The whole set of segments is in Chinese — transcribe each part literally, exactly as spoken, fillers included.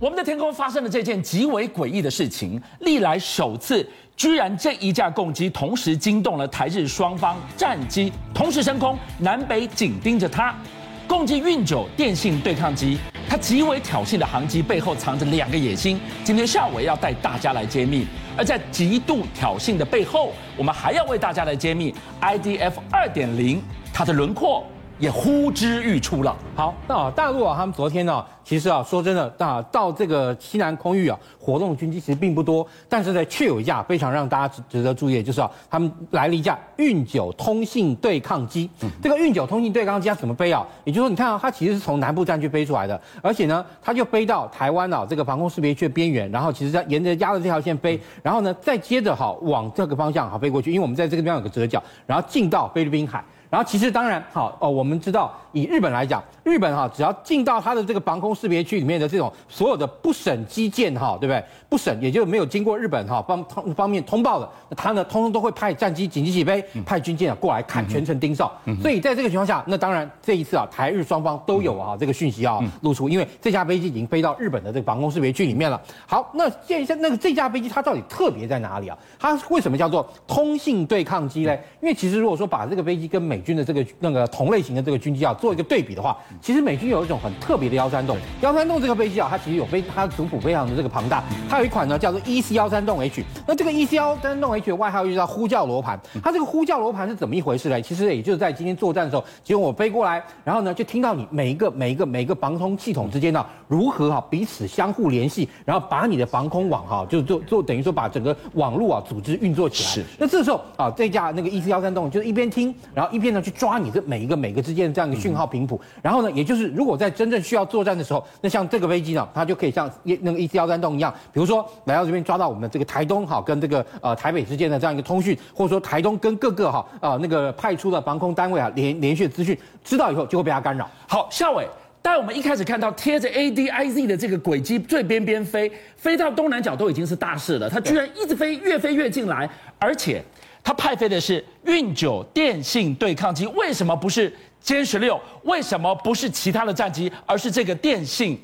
我们的天空发生了这件极为诡异的事情，历来首次，居然这一架共机同时惊动了台日双方战机，同时升空，南北紧盯着它。共机运九电信对抗机，它极为挑衅的航机背后藏着两个野心，今天下午要带大家来揭秘。而在极度挑衅的背后，我们还要为大家来揭秘 I D F 二点零，它的轮廓也呼之欲出了。好，那、啊、大陆啊，他们昨天呢、啊，其实啊，说真的，啊，到这个西南空域啊，活动军机其实并不多，但是呢，却有一架非常让大家值得注意的，就是啊，他们来了一架运九通信对抗机。嗯、这个运九通信对抗机它怎么飞啊？也就是说，你看啊，它其实是从南部战区飞出来的，而且呢，它就飞到台湾啊这个防空识别区的边缘，然后其实它沿着压着这条线飞，嗯、然后呢，再接着哈、啊、往这个方向哈、啊、飞过去，因为我们在这个地方有个折角，然后进到菲律宾海。然后其实当然好哦，我们知道以日本来讲，日本哈、啊、只要进到它的这个防空识别区里面的这种所有的不审机舰哈，对不对？不审也就没有经过日本哈、啊、方方面通报的，它呢通通都会派战机紧急起飞，派军舰啊过来看全程盯哨。嗯、所以在这个情况下，那当然这一次啊台日双方都有啊这个讯息啊露出，因为这架飞机已经飞到日本的这个防空识别区里面了。好，那这下那个这架飞机它到底特别在哪里啊？它为什么叫做通信对抗机嘞？因为其实如果说把这个飞机跟美美军的这个那个同类型的这个军机啊，做一个对比的话，其实美军有一种很特别的幺三洞。幺三洞这个飞机啊，它其实有非它的族谱非常的这个庞大。它有一款呢叫做 E C 幺三洞 H。那这个 E C 幺三洞 H 的外号就叫呼叫罗盘。它这个呼叫罗盘是怎么一回事呢？其实也就是在今天作战的时候，结果我飞过来，然后呢就听到你每一个每一个每一个防空系统之间呢、啊、如何哈、啊、彼此相互联系，然后把你的防空网哈、啊、就做做等于说把整个网络啊组织运作起来。是。那这时候啊，这架那个 E C 幺三洞就是一边听，然后一边呢去抓你这每一个每个之间的这样一个讯号频谱，嗯、然后呢，也就是如果在真正需要作战的时候，那像这个飞机呢，它就可以像那个 E C 一三洞一样，比如说来到这边抓到我们的这个台东哈跟这个呃台北之间的这样一个通讯，或者说台东跟各个哈啊、呃、那个派出的防空单位啊连连续资讯知道以后，就会被它干扰。好，夏伟。但我们一开始看到贴着 A D I Z 的这个轨迹最边边飞，飞到东南角都已经是大事了，它居然一直飞，越飞越进来，而且它派飞的是运九电信对抗机，为什么不是歼十六？为什么不是其他的战机，而是这个电信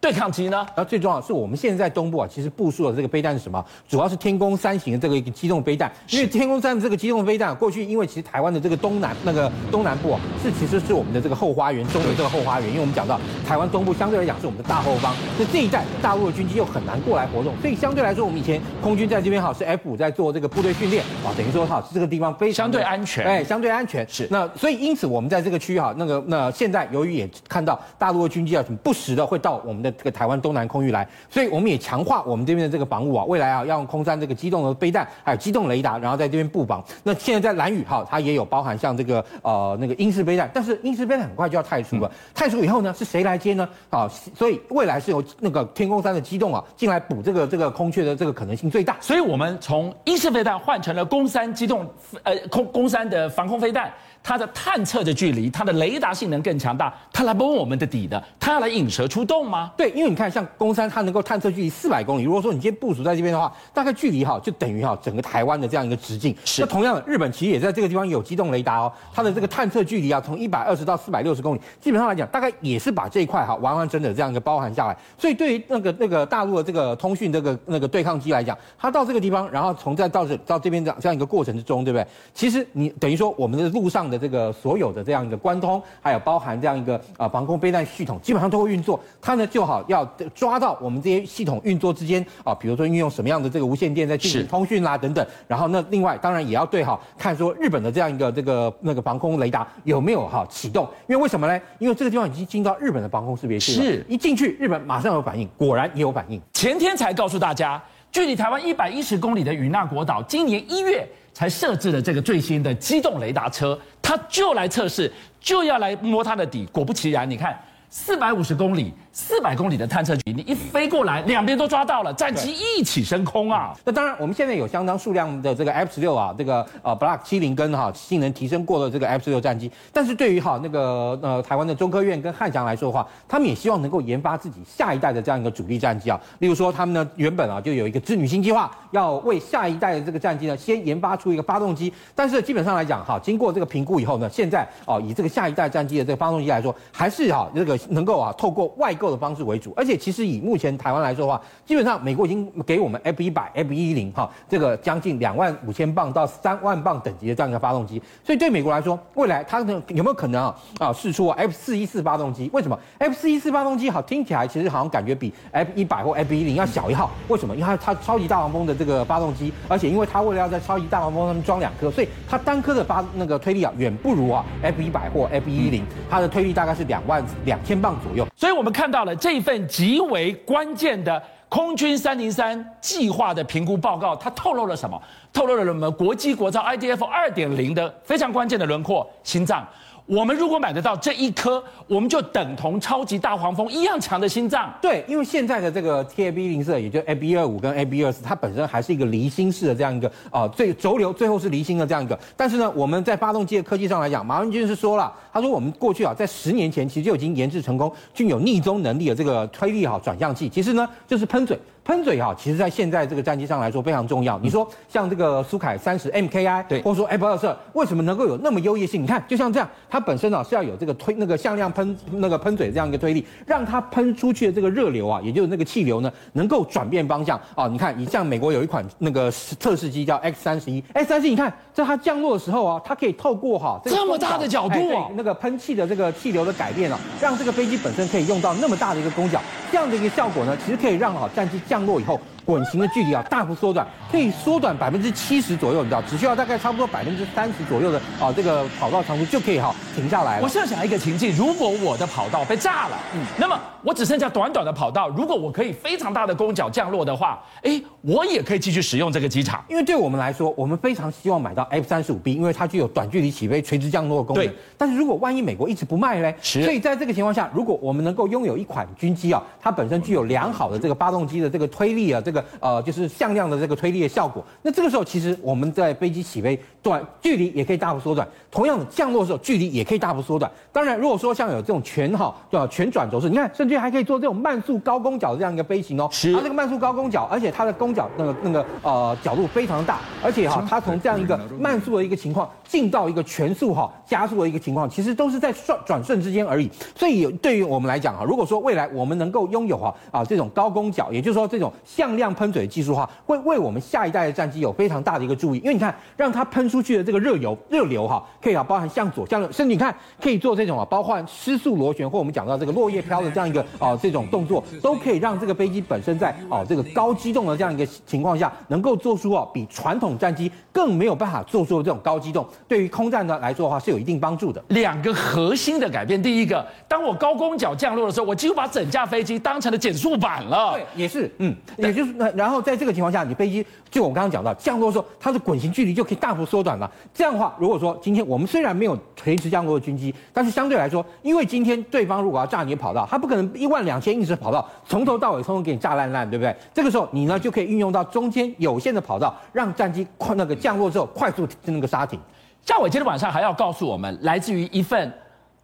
对抗机呢？然后最重要的是，我们现在东部啊，其实部署的这个飞弹是什么？主要是天宫三型的这个一个机动飞弹。因为天宫三的这个机动飞弹，过去因为其实台湾的这个东南那个东南部啊，是其实是我们的这个后花园，中的这个后花园。因为我们讲到台湾东部相对来讲是我们的大后方，那这一带大陆的军机又很难过来活动，所以相对来说，我们以前空军在这边哈是 F 五在做这个部队训练啊，等于说哈这个地方非常相对安全，哎，相对安全是。那所以因此我们在这个区域哈，那个那现在由于也看到大陆的军机啊，很不时的会到我们的这个台湾东南空域来，所以我们也强化我们这边的这个防务啊，未来啊要用空三这个机动的飞弹，还有机动雷达，然后在这边布防。那现在在兰屿哈，它也有包含像这个呃那个鹰式飞弹，但是鹰式飞弹很快就要汰除了，汰除以后呢，是谁来接呢？啊，所以未来是由那个天空三的机动啊进来补这个这个空缺的这个可能性最大。所以我们从鹰式飞弹换成了空三机动呃空空三的防空飞弹。它的探测的距离，它的雷达性能更强大，它来摸我们的底的，它要来引蛇出洞吗？对，因为你看，像空三，它能够探测距离四百公里。如果说你今天部署在这边的话，大概距离哈就等于哈整个台湾的这样一个直径。是。那同样的，日本其实也在这个地方有机动雷达哦，它的这个探测距离啊，从一百二十到四百六十公里，基本上来讲，大概也是把这一块哈完完整整的这样一个包含下来。所以对于那个那个大陆的这个通讯这个那个对抗机来讲，它到这个地方，然后从再到这到这边的这样一个过程之中，对不对？其实你等于说我们的路上。的这个所有的这样一个关通，还有包含这样一个啊防空飞弹系统，基本上都会运作。它呢就好要抓到我们这些系统运作之间啊，比如说运用什么样的这个无线电在进行通讯啦、啊、等等。然后那另外当然也要对好看说日本的这样一个这个那个防空雷达有没有哈启动？因为为什么呢？因为这个地方已经进到日本的防空识别区了，是一进去日本马上有反应，果然也有反应。前天才告诉大家，距离台湾一百一十公里的与那国岛，今年一月。才设置了这个最新的机动雷达车，它就来测试，就要来摸它的底。果不其然，你看四百五十公里、四百公里的探测距离，你一飞过来，两边都抓到了，战机一起升空啊！那当然，我们现在有相当数量的这个 F 十六啊，这个呃 Block 七十跟哈、啊、性能提升过的这个 F 十六战机，但是对于哈、啊、那个呃台湾的中科院跟汉翔来说的话，他们也希望能够研发自己下一代的这样一个主力战机啊。例如说，他们呢原本啊就有一个织女星计划，要为下一代的这个战机呢先研发出一个发动机，但是基本上来讲哈、啊，经过这个评估以后呢，现在哦、啊、以这个下一代战机的这个发动机来说，还是哈、啊、这个能够啊透过外购的方式为主。而且其实以目前台湾来说的话，基本上美国已经给我们 F 一百 F 一百 哈这个将近两万五千磅到三万磅等级的这样一个发动机，所以对美国来说，未来它有没有可能啊啊释出 F 四一四 发动机？为什么 F 四一四 发动机好听起来其实好像感觉比 F 一百 或 F 一百 要小一号？为什么？因为它超级大黄蜂的这个发动机，而且因为它为了要在超级大黄蜂上面装两颗，所以它单颗的发那个推力啊远不如啊 F 一百 或 F 一百， 它的推力大概是两万两千磅左右。所以我们看到了这份极为关键的空军三零三计划的评估报告，它透露了什么？透露了我们国际国造 I D F 二点零 的非常关键的轮廓心脏。我们如果买得到这一颗，我们就等同超级大黄蜂一样强的心脏。对，因为现在的这个 T A B 一零四，也就 A B 二五 跟 A B 二四， 它本身还是一个离心式的这样一个啊、呃，最轴流最后是离心的这样一个。但是呢，我们在发动机的科技上来讲，马文君是说了，他说我们过去啊，在十年前其实就已经研制成功具有逆踪能力的这个推力好转向器，其实呢就是喷嘴。喷嘴哈，其实在现在这个战机上来说非常重要。你说像这个苏凯三十 M K I， 对，或者说 F 二十二， 为什么能够有那么优异性？你看，就像这样，它本身啊是要有这个推那个向量喷那个喷嘴这样一个推力，让它喷出去的这个热流啊，也就是那个气流呢，能够转变方向啊。你看，你像美国有一款那个测试机叫 X 三十一，X 三十一，你看在它降落的时候啊，它可以透过哈、啊、这, 这么大的角度、啊哎、那个喷气的这个气流的改变啊，让这个飞机本身可以用到那么大的一个攻角，这样的一个效果呢，其实可以让好、啊、战机降落以后滚行的距离啊大幅缩短，可以缩短百分之七十左右，你知道，只需要大概差不多百分之三十左右的啊这个跑道长度就可以哈停下来了。我设想一个情境，如果我的跑道被炸了，嗯，那么我只剩下短短的跑道，如果我可以非常大的攻角降落的话，哎，我也可以继续使用这个机场。因为对我们来说，我们非常希望买到 F 三十五 B， 因为它具有短距离起飞、垂直降落的功能。对。但是如果万一美国一直不卖嘞，所以在这个情况下，如果我们能够拥有一款军机啊，它本身具有良好的这个发动机的这个推力啊，这个。呃，就是向量的这个推力的效果。那这个时候，其实我们在飞机起飞短距离也可以大幅缩短，同样的降落的时候距离也可以大幅缩短。当然，如果说像有这种全哈叫全转轴式，你看甚至还可以做这种慢速高攻角的这样一个飞行哦。是。它这个慢速高攻角，而且它的攻角那个那个呃角度非常大，而且哈、哦、它从这样一个慢速的一个情况进到一个全速哈、哦、加速的一个情况，其实都是在转转瞬之间而已。所以对于我们来讲哈，如果说未来我们能够拥有哈啊、呃、这种高攻角，也就是说这种向量喷嘴的技术化，会为我们下一代的战机有非常大的一个注意。因为你看，让它喷出去的这个热流热流哈、啊，可以啊包含向左向右，甚至你看可以做这种啊，包含失速螺旋或我们讲到这个落叶飘的这样一个啊、呃、这种动作，都可以让这个飞机本身在啊、呃、这个高机动的这样一个情况下，能够做出啊比传统战机更没有办法做出的这种高机动，对于空战呢来说的话是有一定帮助的。两个核心的改变，第一个，当我高攻角降落的时候，我几乎把整架飞机当成了减速板了。对，也是，嗯，也就是。然后在这个情况下，你飞机就我刚刚讲到降落的时候，它的滚行距离就可以大幅缩短了。这样的话，如果说今天我们虽然没有垂直降落的军机，但是相对来说，因为今天对方如果要炸你的跑道，他不可能一万两千英尺跑道从头到尾通通给你炸烂烂，对不对？这个时候你呢就可以运用到中间有限的跑道，让战机快那个降落之后快速那个刹停。夏伟今天晚上还要告诉我们，来自于一份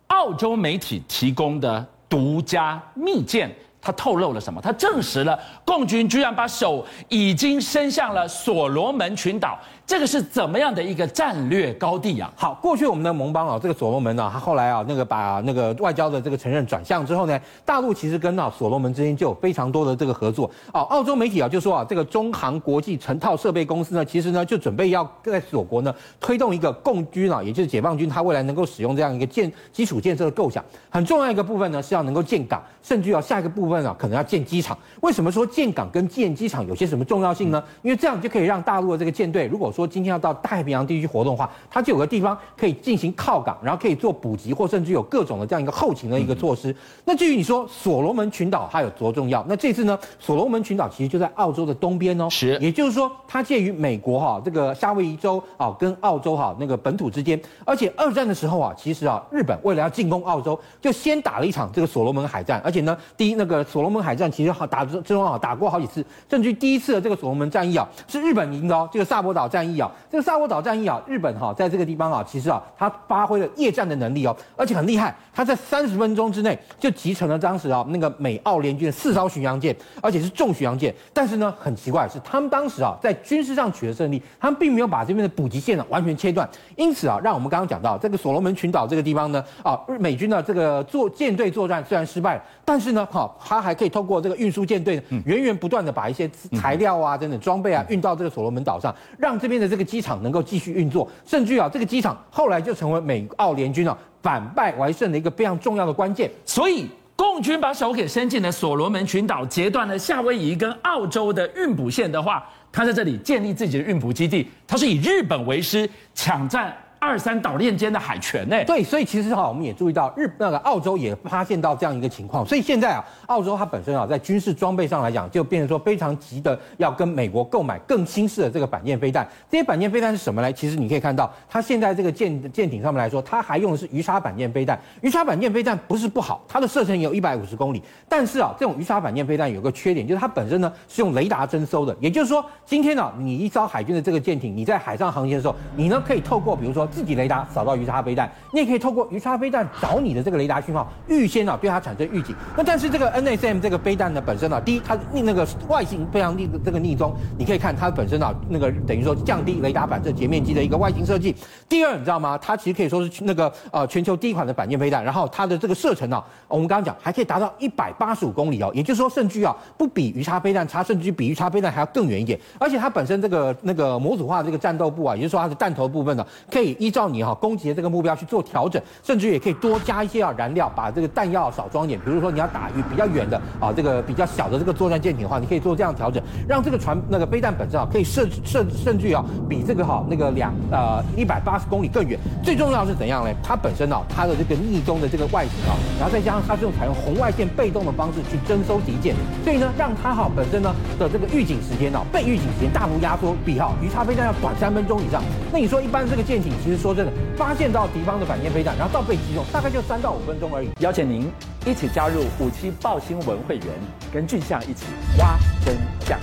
澳洲媒体提供的独家密件。他透露了什么？他证实了共军居然把手已经伸向了所罗门群岛，这个是怎么样的一个战略高地啊？好，过去我们的盟邦啊，这个所罗门啊，他后来啊，那个把那个外交的这个承认转向之后呢，大陆其实跟啊所罗门之间就有非常多的这个合作啊。澳洲媒体啊就说啊，这个中航国际成套设备公司呢，其实呢就准备要在所国呢推动一个共军啊，也就是解放军，他未来能够使用这样一个建基础建设的构想。很重要一个部分呢是要能够建港，甚至要、啊、下一个部分。部分啊，可能要建机场。为什么说建港跟建机场有些什么重要性呢？因为这样就可以让大陆的这个舰队，如果说今天要到太平洋地区活动的话，它就有个地方可以进行靠港，然后可以做补给，或甚至有各种的这样一个后勤的一个措施。嗯、那至于你说所罗门群岛它有多重要？那这次呢，所罗门群岛其实就在澳洲的东边哦，是，也就是说它介于美国哈、啊、这个夏威夷州啊跟澳洲哈、啊、那个本土之间。而且二战的时候啊，其实啊日本为了要进攻澳洲，就先打了一场这个所罗门海战，而且呢，第一那个。个所罗门海战其实好打珍珠港打过好几次，甚至第一次的这个所罗门战役啊，是日本赢的哦。这个萨博岛战役啊，这个萨博岛战役啊，日本哈、啊、在这个地方啊，其实啊，他发挥了夜战的能力哦，而且很厉害，他在三十分钟之内就集成了当时啊那个美澳联军的四艘巡洋舰，而且是重巡洋舰。但是呢，很奇怪的是，他们当时啊在军事上取得胜利，他们并没有把这边的补给线呢、啊、完全切断，因此啊，让我们刚刚讲到这个所罗门群岛这个地方呢，啊，美军呢这个作舰队作战虽然失败了，但是呢，哈、哦，他还可以透过这个运输舰队呢，源源不断的把一些材料啊、等等装备啊运到这个所罗门岛上，让这边的这个机场能够继续运作，甚至啊，这个机场后来就成为美澳联军啊反败为胜的一个非常重要的关键，所以。共军把手给伸进了所罗门群岛，截断了夏威夷跟澳洲的运补线的话，他在这里建立自己的运补基地，他是以日本为师，抢占二三岛链间的海权呢。对，所以其实哈，我们也注意到日那个澳洲也发现到这样一个情况，所以现在啊，澳洲它本身啊在军事装备上来讲，就变成说非常急的要跟美国购买更新式的这个板舰飞弹。这些板舰飞弹是什么呢？其实你可以看到，它现在这个舰舰艇上面来说，它还用的是鱼叉板舰飞弹。鱼叉板舰飞弹不是不好，它的射程也有一百五十公里，但是啊，这种鱼叉板舰飞弹有个缺点，就是它本身呢是用雷达侦搜的，也就是说，今天啊你一艘海军的这个舰艇，你在海上航行的时候，你呢可以透过比如说自己雷达扫到鱼叉飞弹，你也可以透过鱼叉飞弹找你的这个雷达讯号，预先啊对它产生预警。那但是这个 N S M 这个飞弹呢本身啊，第一它那个外形非常逆这个逆中，你可以看它本身啊那个等于说降低雷达反射截面积的一个外形设计。第二，你知道吗？它其实可以说是那个呃全球第一款的板舰飞弹，然后它的这个射程啊，我们刚刚讲还可以达到一百八十五公里哦，也就是说甚至啊不比鱼叉飞弹差，甚至比鱼叉飞弹还要更远一点。而且它本身这个那个模组化的这个战斗部啊，也就是说它的弹头部分呢、啊，可以。依照你哈、啊、攻击的这个目标去做调整，甚至也可以多加一些啊燃料，把这个弹药少装一点。比如说你要打鱼比较远的啊，这个比较小的这个作战舰艇的话，你可以做这样调整，让这个船那个飞弹本身啊可以射射甚至啊比这个哈、啊、那个两呃一百八十公里更远。最重要是怎样呢？它本身啊它的这个逆中的这个外形啊，然后再加上它是用采用红外线被动的方式去征收敌舰，所以呢让它哈、啊、本身呢的这个预警时间啊被预警时间大幅压缩，比哈、啊、鱼叉飞弹要短三分钟以上。那你说一般这个舰艇？其实说真的，发现到敌方的反舰飞弹，然后到被击中，大概就三到五分钟而已。邀请您一起加入五七爆新闻会员，跟俊相一起挖真相。